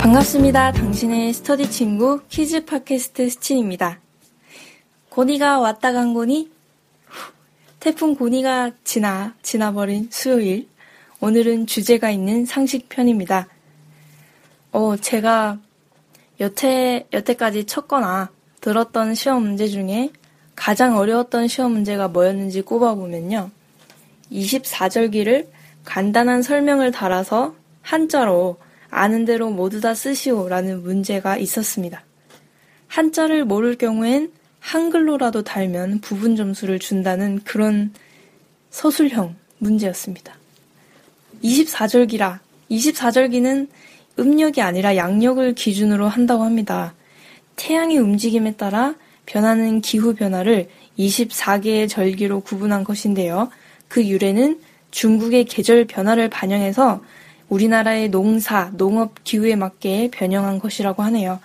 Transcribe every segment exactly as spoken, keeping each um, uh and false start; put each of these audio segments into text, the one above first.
반갑습니다. 당신의 스터디 친구 퀴즈팟캐스트 스친입니다. 고니가 왔다 간 고니, 태풍 고니가 지나 지나버린 수요일, 오늘은 주제가 있는 상식편입니다. 어, 제가 여태, 여태까지 쳤거나 들었던 시험 문제 중에 가장 어려웠던 시험 문제가 뭐였는지 꼽아보면요, 이십사절기를 간단한 설명을 달아서 한자로 아는 대로 모두 다 쓰시오라는 문제가 있었습니다. 한자를 모를 경우엔 한글로라도 달면 부분 점수를 준다는 그런 서술형 문제였습니다. 이십사절기라. 이십사절기는 음력이 아니라 양력을 기준으로 한다고 합니다. 태양의 움직임에 따라 변하는 기후 변화를 스물네 개의 절기로 구분한 것인데요. 그 유래는 중국의 계절 변화를 반영해서 우리나라의 농사, 농업 기후에 맞게 변형한 것이라고 하네요.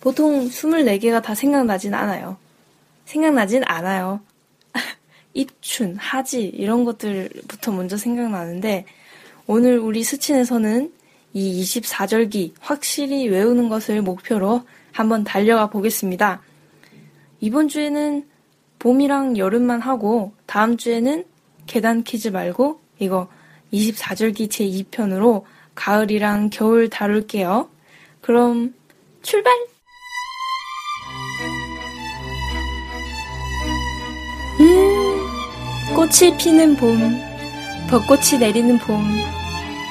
보통 스물네 개가 다 생각나진 않아요. 생각나진 않아요. 입춘, 하지 이런 것들부터 먼저 생각나는데, 오늘 우리 스친에서는 이 이십사절기 확실히 외우는 것을 목표로 한번 달려가 보겠습니다. 이번 주에는 봄이랑 여름만 하고, 다음 주에는 계단 퀴즈 말고 이거 이십사절기 제이편으로 가을이랑 겨울 다룰게요. 그럼 출발! 음, 꽃이 피는 봄, 벚꽃이 내리는 봄,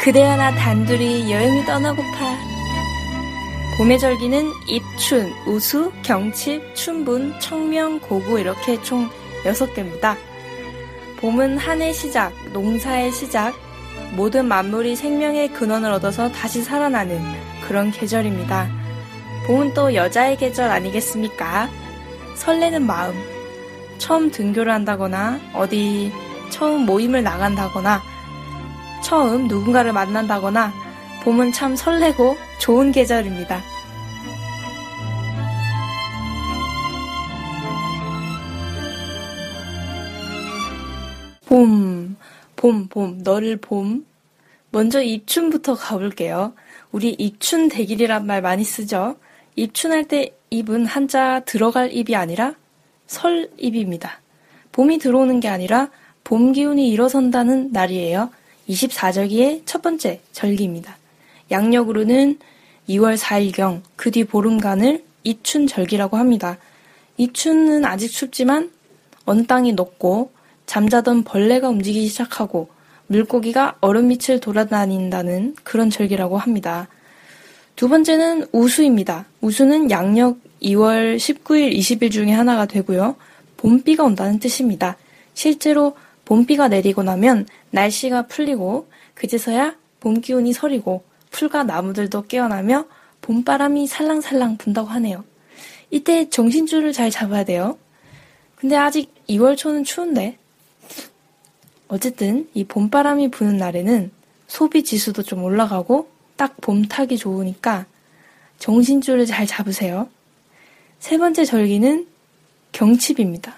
그대 하나 단둘이 여행을 떠나고파. 봄의 절기는 입춘, 우수, 경칩, 춘분, 청명, 고구 이렇게 총 여섯 개입니다. 봄은 한 해 시작, 농사의 시작, 모든 만물이 생명의 근원을 얻어서 다시 살아나는 그런 계절입니다. 봄은 또 여자의 계절 아니겠습니까? 설레는 마음, 처음 등교를 한다거나 어디 처음 모임을 나간다거나 처음 누군가를 만난다거나, 봄은 참 설레고 좋은 계절입니다. 봄, 봄, 봄, 너를 봄. 먼저 입춘부터 가볼게요. 우리 입춘 대길이란 말 많이 쓰죠. 입춘할 때 입은 한자 들어갈 입이 아니라 설 입입니다. 봄이 들어오는 게 아니라 봄 기운이 일어선다는 날이에요. 이십사절기의 첫 번째 절기입니다. 양력으로는 이월 사일경, 그 뒤 보름간을 입춘절기라고 합니다. 입춘은 아직 춥지만 언 땅이 녹고 잠자던 벌레가 움직이기 시작하고 물고기가 얼음 밑을 돌아다닌다는 그런 절기라고 합니다. 두 번째는 우수입니다. 우수는 양력 이월 십구일, 이십일 중에 하나가 되고요. 봄비가 온다는 뜻입니다. 실제로 봄비가 내리고 나면 날씨가 풀리고 그제서야 봄 기운이 서리고 풀과 나무들도 깨어나며 봄바람이 살랑살랑 분다고 하네요. 이때 정신줄을 잘 잡아야 돼요. 근데 아직 이월 초는 추운데, 어쨌든 이 봄바람이 부는 날에는 소비지수도 좀 올라가고 딱 봄 타기 좋으니까 정신줄을 잘 잡으세요. 세 번째 절기는 경칩입니다.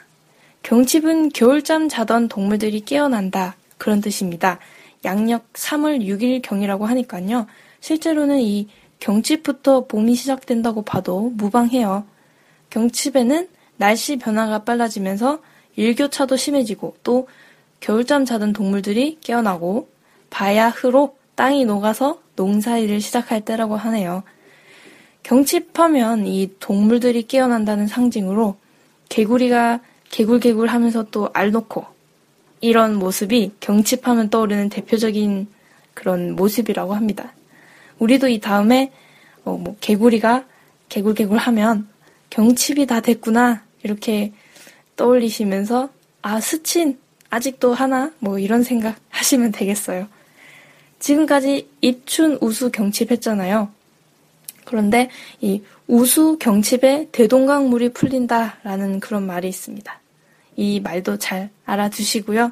경칩은 겨울잠 자던 동물들이 깨어난다 그런 뜻입니다. 양력 삼월 육일경이라고 하니까요. 실제로는 이 경칩부터 봄이 시작된다고 봐도 무방해요. 경칩에는 날씨 변화가 빨라지면서 일교차도 심해지고 또 겨울잠 자던 동물들이 깨어나고 바야 흐로 땅이 녹아서 농사일을 시작할 때라고 하네요. 경칩하면 이 동물들이 깨어난다는 상징으로 개구리가 개굴개굴 하면서 또 알 놓고 이런 모습이 경칩하면 떠오르는 대표적인 그런 모습이라고 합니다. 우리도 이 다음에 어, 뭐 개구리가 개굴개굴 하면 경칩이 다 됐구나 이렇게 떠올리시면서 아 스친 아직도 하나 뭐 이런 생각 하시면 되겠어요. 지금까지 입춘 우수 경칩 했잖아요. 그런데 이 우수 경칩에 대동강 물이 풀린다라는 그런 말이 있습니다. 이 말도 잘 알아두시고요.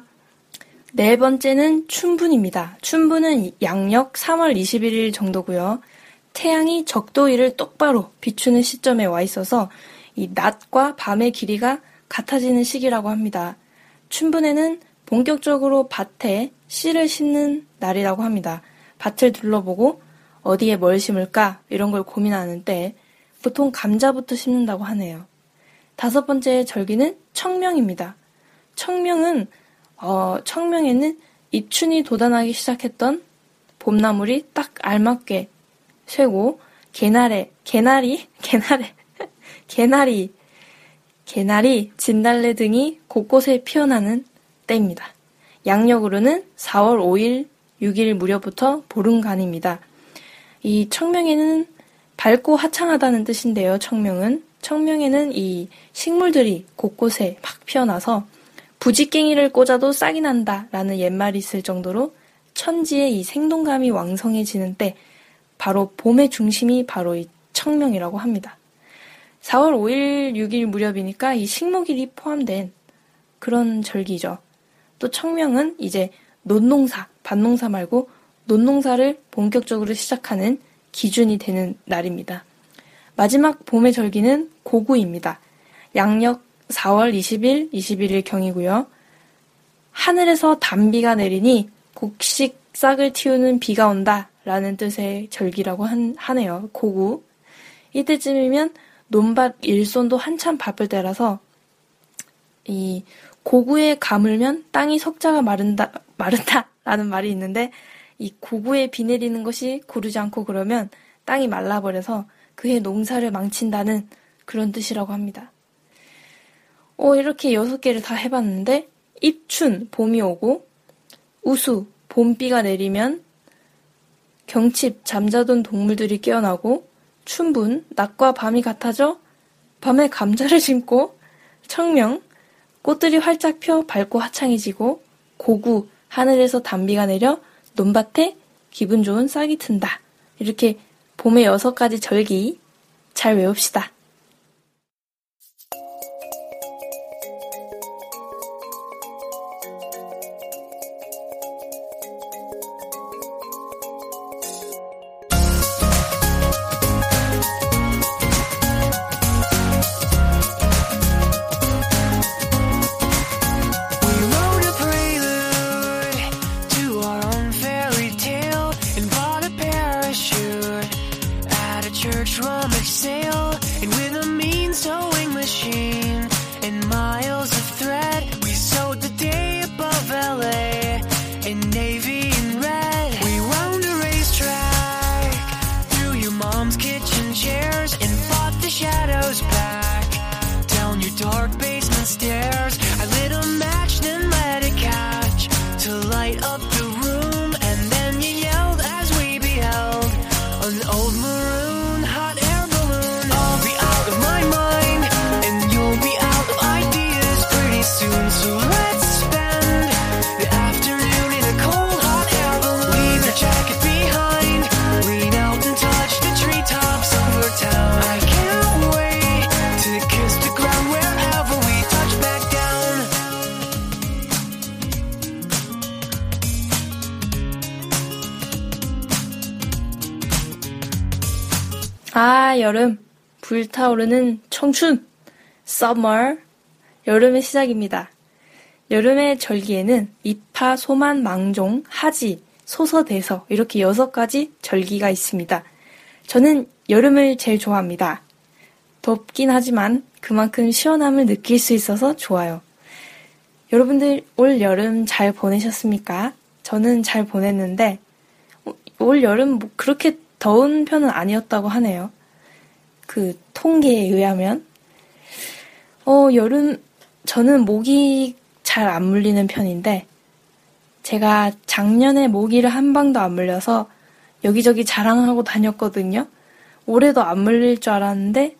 네 번째는 춘분입니다. 춘분은 양력 삼월 이십일일 정도고요. 태양이 적도 위를 똑바로 비추는 시점에 와 있어서 이 낮과 밤의 길이가 같아지는 시기라고 합니다. 춘분에는 본격적으로 밭에 씨를 심는 날이라고 합니다. 밭을 둘러보고 어디에 뭘 심을까 이런 걸 고민하는 때 보통 감자부터 심는다고 하네요. 다섯 번째 절기는 청명입니다. 청명은 어, 청명에는 이 춘이 돋아나기 시작했던 봄나물이 딱 알맞게 쇠고 개나래, 개나리, 개나래, 개나리, 개나리, 진달래 등이 곳곳에 피어나는 때입니다. 양력으로는 사월 오일, 육일 무렵부터 보름간입니다. 이 청명에는 밝고 화창하다는 뜻인데요. 청명은 청명에는 이 식물들이 곳곳에 막 피어나서 부지깽이를 꽂아도 싹이 난다라는 옛말이 있을 정도로 천지의 이 생동감이 왕성해지는 때, 바로 봄의 중심이 바로 이 청명이라고 합니다. 사월 오일, 육일 무렵이니까 이 식목일이 포함된 그런 절기죠. 또 청명은 이제 논농사, 밭농사 말고 논농사를 본격적으로 시작하는 기준이 되는 날입니다. 마지막 봄의 절기는 고구입니다. 양력 사월 이십일, 이십일일 경이고요. 하늘에서 단비가 내리니 곡식 싹을 틔우는 비가 온다 라는 뜻의 절기라고 한, 하네요. 고구. 이때쯤이면 논밭 일손도 한참 바쁠 때라서 이 고구에 가물면 땅이 석자가 마른다, 마른다 라는 말이 있는데, 이 고구에 비 내리는 것이 고르지 않고 그러면 땅이 말라버려서 그해 농사를 망친다는 그런 뜻이라고 합니다. 어, 이렇게 여섯 개를 다 해봤는데, 입춘, 봄이 오고, 우수, 봄비가 내리면, 경칩, 잠자던 동물들이 깨어나고, 춘분, 낮과 밤이 같아져, 밤에 감자를 심고, 청명, 꽃들이 활짝 펴 밝고 화창해지고, 고구, 하늘에서 단비가 내려, 논밭에 기분 좋은 싹이 튼다. 이렇게 봄의 여섯 가지 절기, 잘 외웁시다. 아, 여름, 불타오르는 청춘, summer, 여름의 시작입니다. 여름의 절기에는 이파, 소만, 망종, 하지, 소서대서 이렇게 여섯 가지 절기가 있습니다. 저는 여름을 제일 좋아합니다. 덥긴 하지만 그만큼 시원함을 느낄 수 있어서 좋아요. 여러분들 올 여름 잘 보내셨습니까? 저는 잘 보냈는데 올 여름 뭐 그렇게 더운 편은 아니었다고 하네요. 그 통계에 의하면 어 여름 저는 모기 잘 안 물리는 편인데 제가 작년에 모기를 한 방도 안 물려서 여기저기 자랑하고 다녔거든요. 올해도 안 물릴 줄 알았는데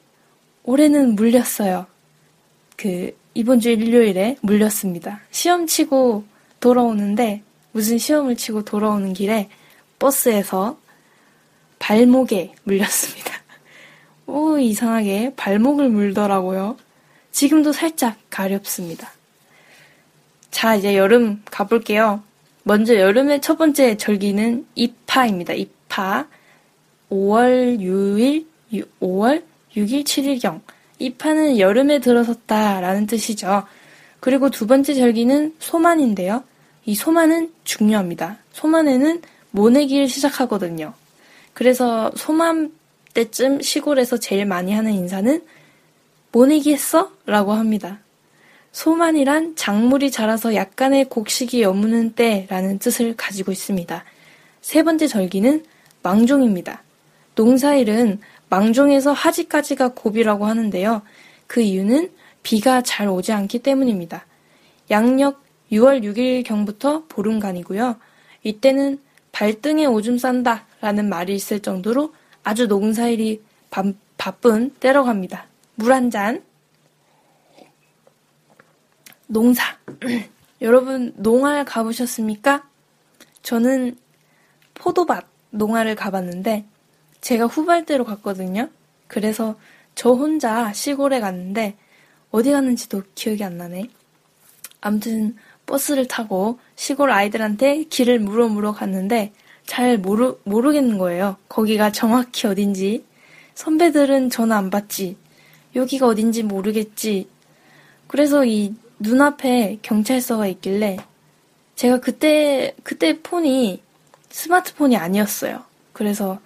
올해는 물렸어요. 그 이번 주 일요일에 물렸습니다. 시험 치고 돌아오는데 무슨 시험을 치고 돌아오는 길에 버스에서 발목에 물렸습니다. 오, 이상하게 발목을 물더라고요. 지금도 살짝 가렵습니다. 자, 이제 여름 가볼게요. 먼저 여름의 첫 번째 절기는 입하입니다. 입하. 오월 육일 칠일경. 입하는 여름에 들어섰다라는 뜻이죠. 그리고 두 번째 절기는 소만인데요. 이 소만은 중요합니다. 소만에는 모내기를 시작하거든요. 그래서 소만 때쯤 시골에서 제일 많이 하는 인사는 모내기 했어? 라고 합니다. 소만이란 작물이 자라서 약간의 곡식이 여무는 때라는 뜻을 가지고 있습니다. 세 번째 절기는 망종입니다. 농사일은 망종에서 하지까지가 곱이라고 하는데요. 그 이유는 비가 잘 오지 않기 때문입니다. 양력 유월 육일경부터 보름간이고요. 이때는 발등에 오줌 싼다 라는 말이 있을 정도로 아주 농사일이 바, 바쁜 때라고 합니다. 물 한 잔. 농사. 여러분 농알 가보셨습니까? 저는 포도밭 농알을 가봤는데 제가 후발대로 갔거든요. 그래서 저 혼자 시골에 갔는데 어디 갔는지도 기억이 안 나네. 아무튼 버스를 타고 시골 아이들한테 길을 물어 물어 갔는데 잘 모르, 모르겠는 거예요. 거기가 정확히 어딘지. 선배들은 전화 안 받지. 여기가 어딘지 모르겠지. 그래서 이 눈앞에 경찰서가 있길래 제가 그때, 그때 폰이 스마트폰이 아니었어요. 그래서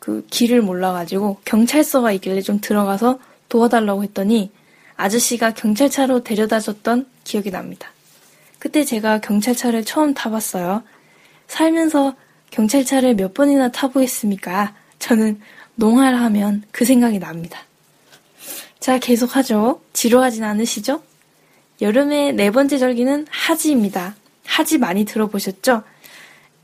그 길을 몰라가지고 경찰서가 있길래 좀 들어가서 도와달라고 했더니 아저씨가 경찰차로 데려다줬던 기억이 납니다. 그때 제가 경찰차를 처음 타봤어요. 살면서 경찰차를 몇 번이나 타보겠습니까? 저는 농활하면 그 생각이 납니다. 자, 계속하죠. 지루하진 않으시죠? 여름의 네 번째 절기는 하지입니다. 하지 많이 들어보셨죠?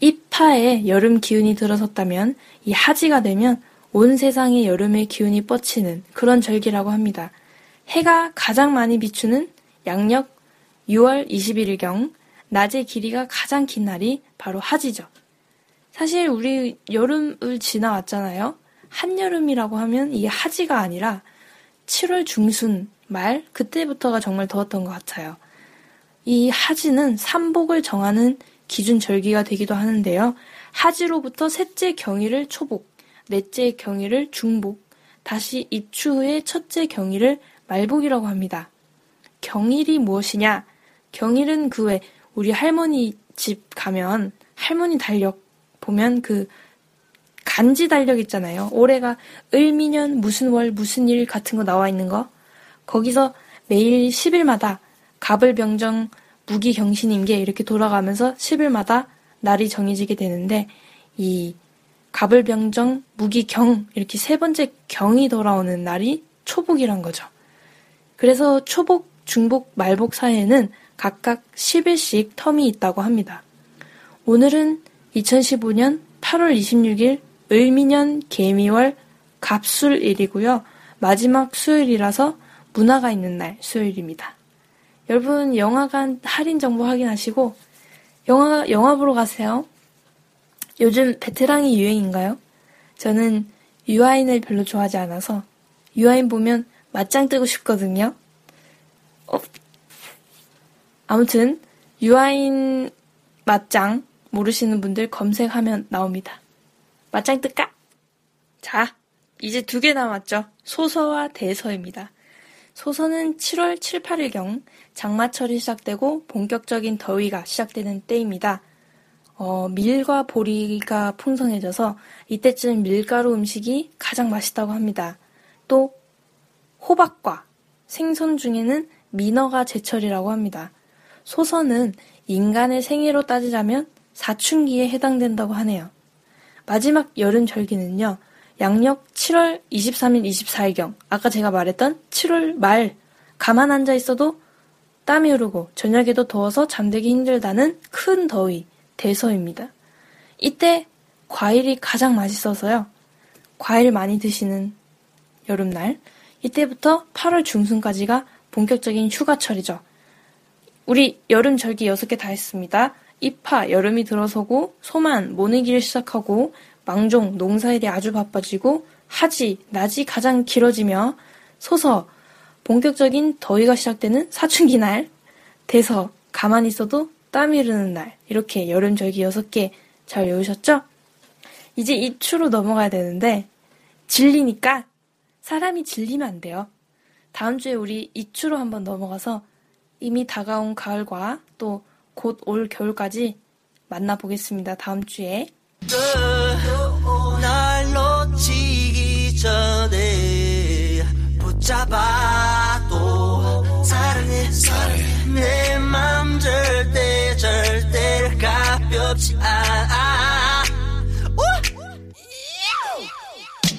입하에 여름 기운이 들어섰다면 이 하지가 되면 온 세상에 여름의 기운이 뻗치는 그런 절기라고 합니다. 해가 가장 많이 비추는 양력 유월 이십일일경, 낮의 길이가 가장 긴 날이 바로 하지죠. 사실 우리 여름을 지나왔잖아요. 한여름이라고 하면 이게 하지가 아니라 칠월 중순 말 그때부터가 정말 더웠던 것 같아요. 이 하지는 삼복을 정하는 기준 절기가 되기도 하는데요. 하지로부터 셋째 경일을 초복, 넷째 경일을 중복, 다시 입추 후에 첫째 경일을 말복이라고 합니다. 경일이 무엇이냐? 경일은 그 외 우리 할머니 집 가면 할머니 달력 보면 그 간지 달력 있잖아요. 올해가 을미년 무슨 월 무슨 일 같은 거 나와 있는 거. 거기서 매일 십 일마다 갑을병정 무기경신임계 이렇게 돌아가면서 십 일마다 날이 정해지게 되는데 이 갑을병정 무기경 이렇게 세 번째 경이 돌아오는 날이 초복이란 거죠. 그래서 초복, 중복, 말복 사이에는 각각 십 일씩 텀이 있다고 합니다. 오늘은 이천십오년 팔월 이십육일 을미년 개미월 갑술일이고요. 마지막 수요일이라서 문화가 있는 날 수요일입니다. 여러분 영화관 할인 정보 확인하시고 영화, 영화 보러 가세요. 요즘 베테랑이 유행인가요? 저는 유아인을 별로 좋아하지 않아서 유아인 보면 맞짱 뜨고 싶거든요. 어? 아무튼 유아인 맞짱 모르시는 분들 검색하면 나옵니다. 맞짱 뜰까? 자, 이제 두 개 남았죠. 소서와 대서입니다. 소서는 칠월 칠, 팔일경 장마철이 시작되고 본격적인 더위가 시작되는 때입니다. 어, 밀과 보리가 풍성해져서 이때쯤 밀가루 음식이 가장 맛있다고 합니다. 또 호박과 생선 중에는 민어가 제철이라고 합니다. 소서는 인간의 생애로 따지자면 사춘기에 해당된다고 하네요. 마지막 여름 절기는요. 양력 칠월 이십삼일, 이십사일경 아까 제가 말했던 칠월 말 가만 앉아 있어도 땀이 흐르고 저녁에도 더워서 잠들기 힘들다는 큰 더위 대서입니다. 이때 과일이 가장 맛있어서요. 과일 많이 드시는 여름날 이때부터 팔월 중순까지가 본격적인 휴가철이죠. 우리 여름 절기 여섯 개 다 했습니다. 입하, 여름이 들어서고, 소만, 모내기를 시작하고, 망종, 농사일이 아주 바빠지고 하지, 낮이 가장 길어지며 소서, 본격적인 더위가 시작되는 사춘기 날, 대서, 가만히 있어도 땀이 흐르는 날. 이렇게 여름 절기 여섯 개 잘 외우셨죠? 이제 입추로 넘어가야 되는데 질리니까 사람이 질리면 안 돼요. 다음 주에 우리 입추로 한번 넘어가서 이미 다가온 가을과 또 곧 올 겨울까지 만나보겠습니다. 다음 주에. 날 놓치기 전에 붙잡아도 사랑해 사랑해 내 맘 절대 절대 가볍지 않아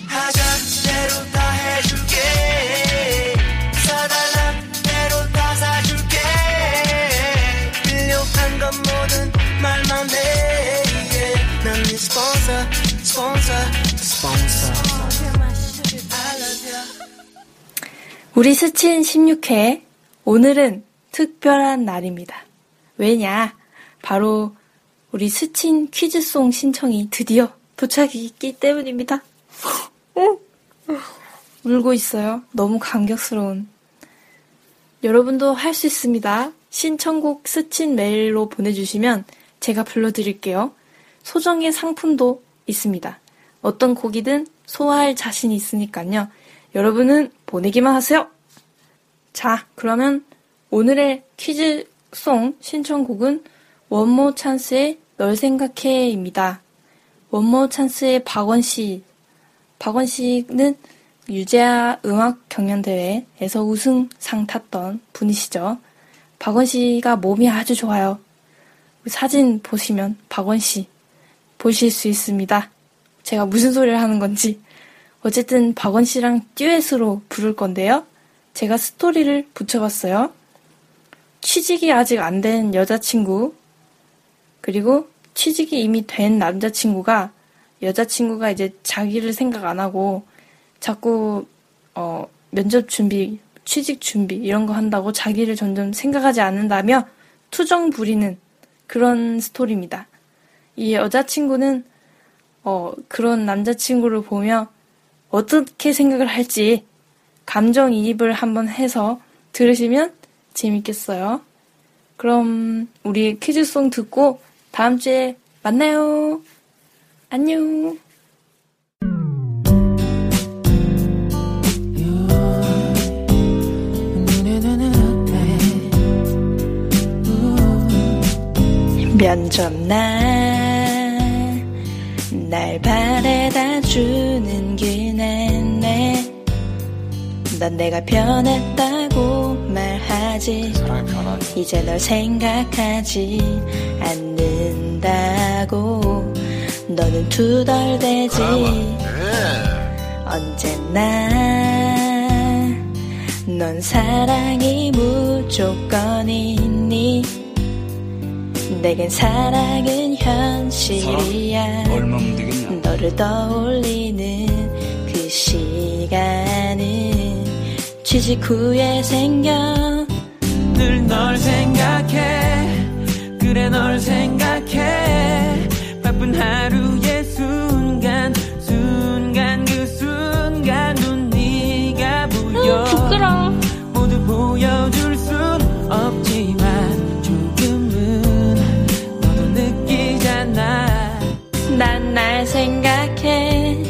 하자대로 다 해줄게 말만 해. 난 네 스폰서, 스폰서, 스폰서. 우리 스친 십육 회. 오늘은 특별한 날입니다. 왜냐? 바로 우리 스친 퀴즈송 신청이 드디어 도착했기 때문입니다. 울고 있어요. 너무 감격스러운. 여러분도 할 수 있습니다. 신청곡 스친 메일로 보내주시면 제가 불러드릴게요. 소정의 상품도 있습니다. 어떤 곡이든 소화할 자신이 있으니까요. 여러분은 보내기만 하세요. 자, 그러면 오늘의 퀴즈송 신청곡은 원모 찬스의 널 생각해입니다. 원모 찬스의 박원씨. 박원씨는 유재하 음악 경연대회에서 우승상 탔던 분이시죠. 박원씨가 몸이 아주 좋아요. 사진 보시면 박원씨 보실 수 있습니다. 제가 무슨 소리를 하는 건지. 어쨌든 박원씨랑 듀엣으로 부를 건데요. 제가 스토리를 붙여봤어요. 취직이 아직 안 된 여자친구 그리고 취직이 이미 된 남자친구가 여자친구가 이제 자기를 생각 안 하고 자꾸 어, 면접 준비, 취직 준비 이런 거 한다고 자기를 점점 생각하지 않는다며 투정 부리는 그런 스토리입니다. 이 여자친구는 어, 그런 남자친구를 보며 어떻게 생각을 할지 감정이입을 한번 해서 들으시면 재밌겠어요. 그럼 우리 퀴즈송 듣고 다음 주에 만나요. 안녕. 면접날 날 바래다 주는 그날에 넌 내가 변했다고 말하지 이제 널 생각하지 않는다고 너는 투덜대지 언제나 넌 사랑이 무조건이니 내겐 사랑은 현실이야 너를 떠올리는 그 시간은 취직 후에 생겨 늘 널 생각해 그래 널 생각해 바쁜 하루의 순간 순간 그 순간 눈 네가 보여 음, 부끄러워 모두 보여줄 순 없지만 난 날 생각해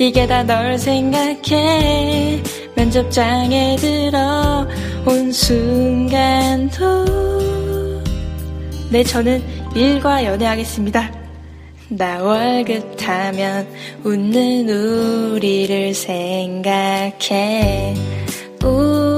이게 다 널 생각해 면접장에 들어온 순간도 네 저는 일과 연애하겠습니다 나 월급 타면 웃는 우리를 생각해 우